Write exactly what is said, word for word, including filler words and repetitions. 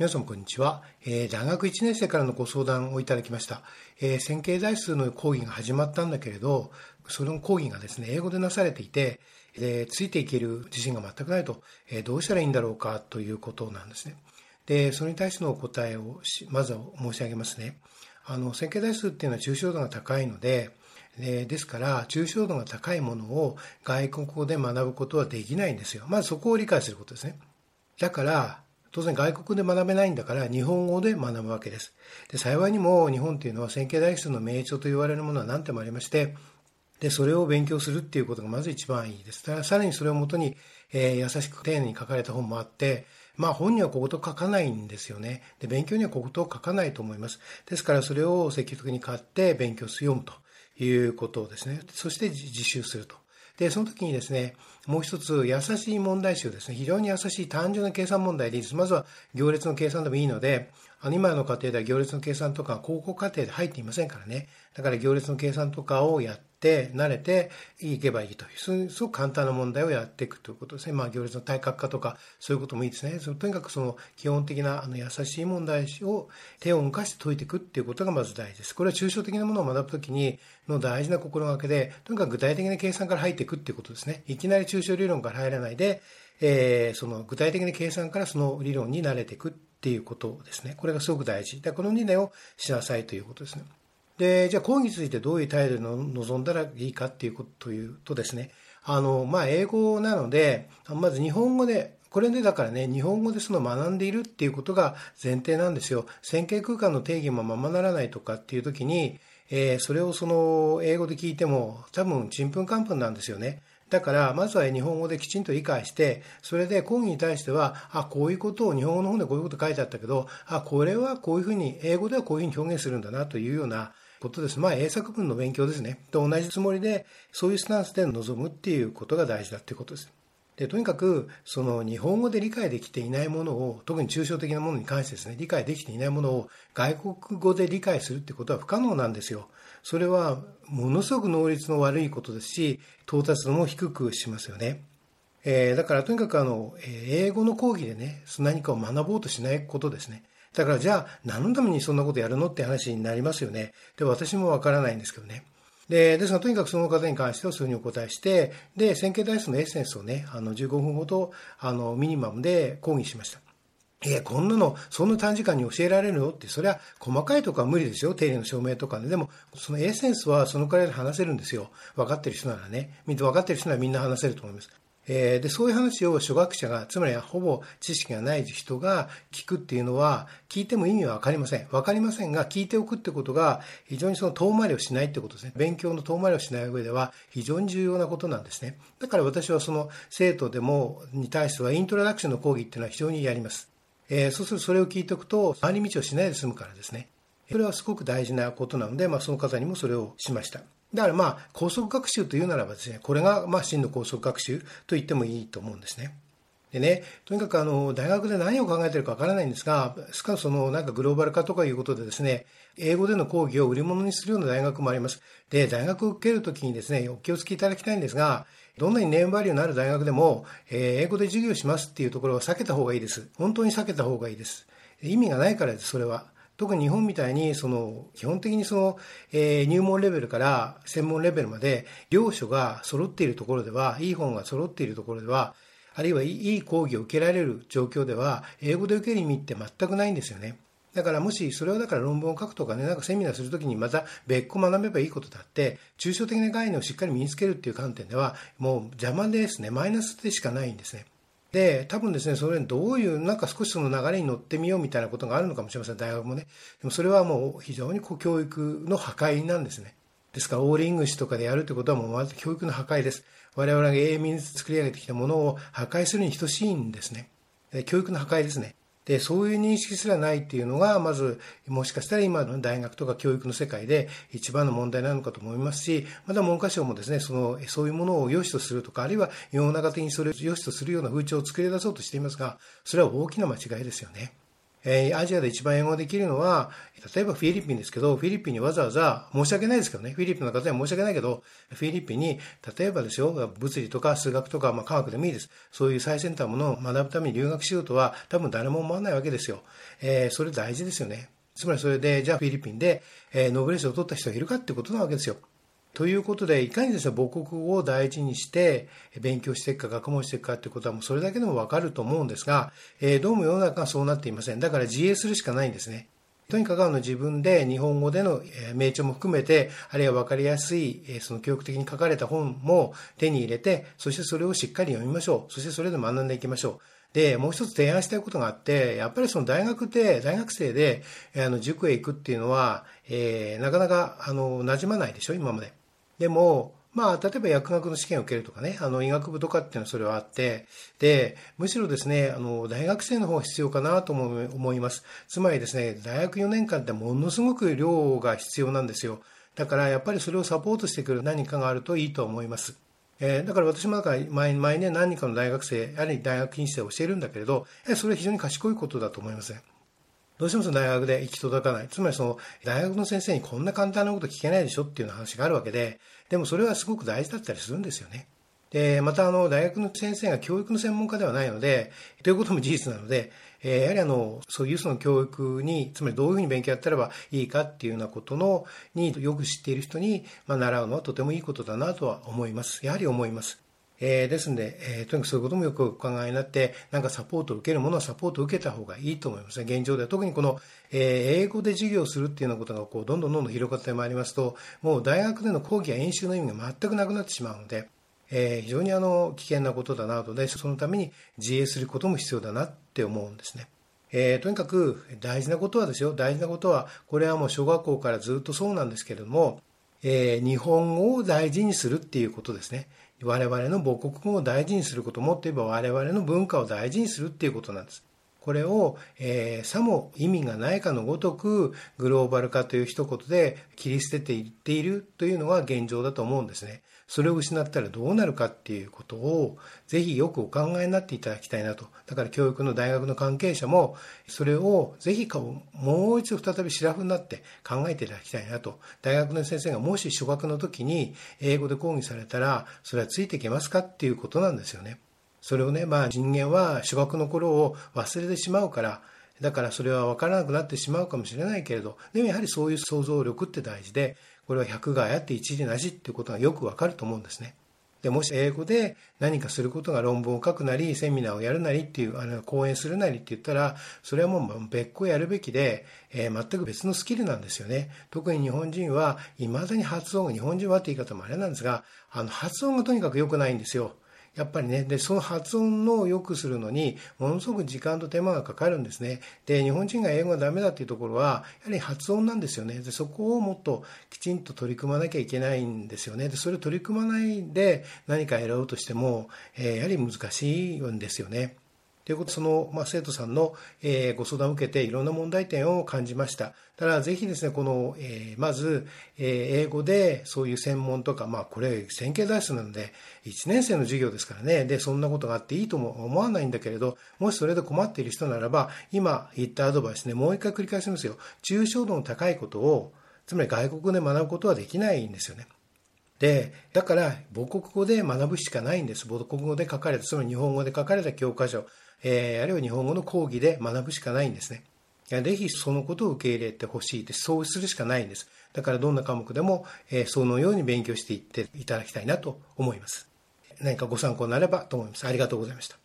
皆さんこんにちは。えー、大学いちねん生からのご相談をいただきました。えー、線形代数の講義が始まったんだけれど、その講義がですね、英語でなされていて、えー、ついていける自信が全くないと、えー、どうしたらいいんだろうかということなんですね。で、それに対してのお答えをまずは申し上げますね。あの、線形代数っていうのは抽象度が高いので、えー、ですから、抽象度が高いものを外国語で学ぶことはできないんですよ。まずそこを理解することですね。だから、当然外国で学べないんだから日本語で学ぶわけです。で、幸いにも日本というのは線形代数の名著と言われるものは何点もありまして、で、それを勉強するっていうことがまず一番いいです。だからさらにそれをもとに、えー、優しく丁寧に書かれた本もあって、まあ本には小言書かないんですよね。で、勉強には小言を書かないと思います。ですからそれを積極的に買って勉強する、読むということですね。そして自習すると。で、その時にですね、もう一つ、優しい問題集ですね。非常に優しい単純な計算問題でいいです。まずは行列の計算でもいいので、あの今の家庭では行列の計算とか高校課程で入っていませんからね。だから行列の計算とかをやって、慣れていけばいいという、すごく簡単な問題をやっていくということですね。まあ行列の対角化とか、そういうこともいいですね。そのとにかくその基本的なあの優しい問題を手を動かして解いていくっていうことがまず大事です。これは抽象的なものを学ぶときにの大事な心がけで、とにかく具体的な計算から入っていくっていうことですね。いきなり抽象理論から入らないで、えー、その具体的な計算からその理論に慣れていくっていうことですね。これがすごく大事。だからこのにねんをしなさいということですね。で、じゃあ講義についてどういう態度で臨んだらいいかっていうことというとですね、あの、まあ、英語なので、まず日本語で、これでだからね、日本語でその学んでいるっていうことが前提なんですよ。線形空間の定義もままならないとかっていうときに、えー、それをその英語で聞いても多分ちんぷんかんぷんなんですよね。だから、まずは日本語できちんと理解して、それで講義に対しては、あ、こういうことを、日本語の方でこういうこと書いてあったけど、あ、これはこういうふうに、英語ではこういうふうに表現するんだなというようなことです。まあ、英作文の勉強ですね。と同じつもりで、そういうスタンスで臨むっていうことが大事だっていうことです。で、とにかく、その日本語で理解できていないものを、特に抽象的なものに関してですね、理解できていないものを外国語で理解するってことは不可能なんですよ。それはものすごく能率の悪いことですし、到達度も低くしますよね。えー、だからとにかくあの、英語の講義でね、何かを学ぼうとしないことですね。だからじゃあ何のためにそんなことやるのって話になりますよね。で、私もわからないんですけどね。で、ですが、とにかくその方に関してはそういうふうにお答えして、で、線形代数のエッセンスをね、あの、じゅうごふんほど、あの、ミニマムで講義しました。え、こんなの、そんな短時間に教えられるのって、それは細かいとかは無理ですよ。定理の証明とかね。でも、そのエッセンスはそのくらいで話せるんですよ。分かってる人ならね。分かってる人ならみんな話せると思います。えー、で、そういう話を初学者が、つまりほぼ知識がない人が聞くっていうのは、聞いても意味はわかりません。わかりませんが、聞いておくってことが、非常にその遠回りをしないってことですね。勉強の遠回りをしない上では、非常に重要なことなんですね。だから私はその生徒でも、に対してはイントロダクションの講義っていうのは非常にやります。えー、そうするとそれを聞いておくと、回り道をしないで済むからですね。それはすごく大事なことなので、まあその方にもそれをしました。だからまあ、高速学習というならばですね、これがまあ真の高速学習と言ってもいいと思うんですね。でね、とにかくあの、大学で何を考えているかわからないんですが、しかもそのなんかグローバル化とかいうことでですね、英語での講義を売り物にするような大学もあります。で、大学を受けるときにですね、お気をつけいただきたいんですが、どんなにネームバリューのある大学でも、えー、英語で授業しますっていうところは避けた方がいいです。本当に避けた方がいいです。意味がないからです、それは。特に日本みたいに、その、基本的にその、えー、入門レベルから専門レベルまで、両所が揃っているところでは、いい本が揃っているところでは、あるいはいい講義を受けられる状況では、英語で受ける意味って全くないんですよね。だからもし、それはだから論文を書くとかね、なんかセミナーするときにまた別個学べばいいことだって、抽象的な概念をしっかり身につけるっていう観点では、もう邪魔ですね。マイナスでしかないんですね。で、多分ですね、それどういう、なんか少しその流れに乗ってみようみたいなことがあるのかもしれません、大学もね。でもそれはもう非常に教育の破壊なんですね。ですから、オールイングシュとかでやるということはもうまず教育の破壊です。我々が永遠に作り上げてきたものを破壊するに等しいんですね。教育の破壊ですね。で、そういう認識すらないっていうのが、まず、もしかしたら今の大学とか教育の世界で一番の問題なのかと思いますし、また文科省もですね、その、そういうものを良しとするとか、あるいは世の中的にそれを良しとするような風潮を作り出そうとしていますが、それは大きな間違いですよね。えー、アジアで一番英語ができるのは、例えばフィリピンですけど、フィリピンにわざわざ、申し訳ないですけどね、フィリピンの方には申し訳ないけど、フィリピンに、例えばですよ、物理とか数学とか、まあ、科学でもいいです。そういう最先端ものを学ぶために留学しようとは、多分誰も思わないわけですよ。えー、それ大事ですよね。つまりそれで、じゃあフィリピンで、えー、ノーベル賞を取った人がいるかってことなわけですよ。ということで、いかにですね、母国語を大事にして、勉強していくか、学問していくかということは、もうそれだけでもわかると思うんですが、えー、どうも世の中はそうなっていません。だから自衛するしかないんですね。とにかくあの自分で日本語での名著も含めて、あるいはわかりやすい、その教育的に書かれた本も手に入れて、そしてそれをしっかり読みましょう。そしてそれで学んでいきましょう。で、もう一つ提案したいことがあって、やっぱりその大学で、大学生で、あの、塾へ行くっていうのは、えー、なかなか、あの、馴染まないでしょ、今まで。でも、まあ、例えば薬学の試験を受けるとかね、あの、医学部とかっていうのはそれはあって、で、むしろですね、あの、大学生の方が必要かなとも思います。つまりですね、大学よねんかんってものすごく量が必要なんですよ。だから、やっぱりそれをサポートしてくれる何かがあるといいと思います。えー、だから私もなんか毎年何人かの大学生、あるいは大学院生を教えるんだけれど、それは非常に賢いことだと思いますね。どうしてもその大学で行き届かない。つまりその大学の先生にこんな簡単なこと聞けないでしょっていうような話があるわけで、でもそれはすごく大事だったりするんですよね。で、またあの大学の先生が教育の専門家ではないので、ということも事実なので、えー、やはりあの、そういうその教育に、つまりどういうふうに勉強やったらばいいかっていうようなことの、によく知っている人に、まあ、習うのはとてもいいことだなとは思います。やはり思います。えー、ですので、えー、とにかくそういうこともよくお考えになって、なんかサポートを受けるものはサポートを受けた方がいいと思いますね。現状では特にこの、えー、英語で授業をするっていうようなことがこう、どんどんどんどん広がってまいりますと、もう大学での講義や演習の意味が全くなくなってしまうので、えー、非常にあの危険なことだなとで、そのために自衛することも必要だなって思うんですね。えー、とにかく大事なことはですよ、大事なことは、これはもう小学校からずっとそうなんですけれども、えー、日本語を大事にするっていうことですね。我々の母国語を大事にすること、もっと言えば我々の文化を大事にするっていうことなんです。これを、えー、さも意味がないかのごとく、グローバル化という一言で切り捨てていっているというのが現状だと思うんですね。それを失ったらどうなるかっていうことを、ぜひよくお考えになっていただきたいなと。だから教育の大学の関係者も、それをぜひかもう一度再びシラフになって考えていただきたいなと。大学の先生がもし初学の時に英語で講義されたら、それはついていけますかっていうことなんですよね。それをね、まあ人間は初学の頃を忘れてしまうから、だからそれは分からなくなってしまうかもしれないけれど、でもやはりそういう想像力って大事で、これは百害あって一利なしっていうことがよく分かると思うんですね。で、もし英語で何かすることが論文を書くなり、セミナーをやるなりっていう、あの、講演するなりって言ったら、それはもう別個やるべきで、えー、全く別のスキルなんですよね。特に日本人は、未だに発音が、日本人はって言い方もあれなんですが、あの、発音がとにかく良くないんですよ。やっぱりね、で、その発音の良くするのに、ものすごく時間と手間がかかるんですね。で、日本人が英語がダメだっていうところは、やはり発音なんですよね。で、そこをもっときちんと取り組まなきゃいけないんですよね。で、それを取り組まないで何かやろうとしても、えー、やはり難しいんですよね。ということで、その、まあ、生徒さんの、えー、ご相談を受けていろんな問題点を感じました。ただ、ぜひですね、この、えー、まず、えー、英語でそういう専門とか、まあ、これ、線形代数なので、いちねん生の授業ですからね、で、そんなことがあっていいとも思わないんだけれど、もしそれで困っている人ならば、今言ったアドバイスね、もう一回繰り返しますよ。抽象度の高いことを、つまり外国で学ぶことはできないんですよね。で、だから、母国語で学ぶしかないんです。母国語で書かれた、つまり日本語で書かれた教科書。えー、あるいは日本語の講義で学ぶしかないんですね。ぜひそのことを受け入れてほしいです。そうするしかないんです。だからどんな科目でも、えー、そのように勉強していっていただきたいなと思います。何かご参考になればと思います。ありがとうございました。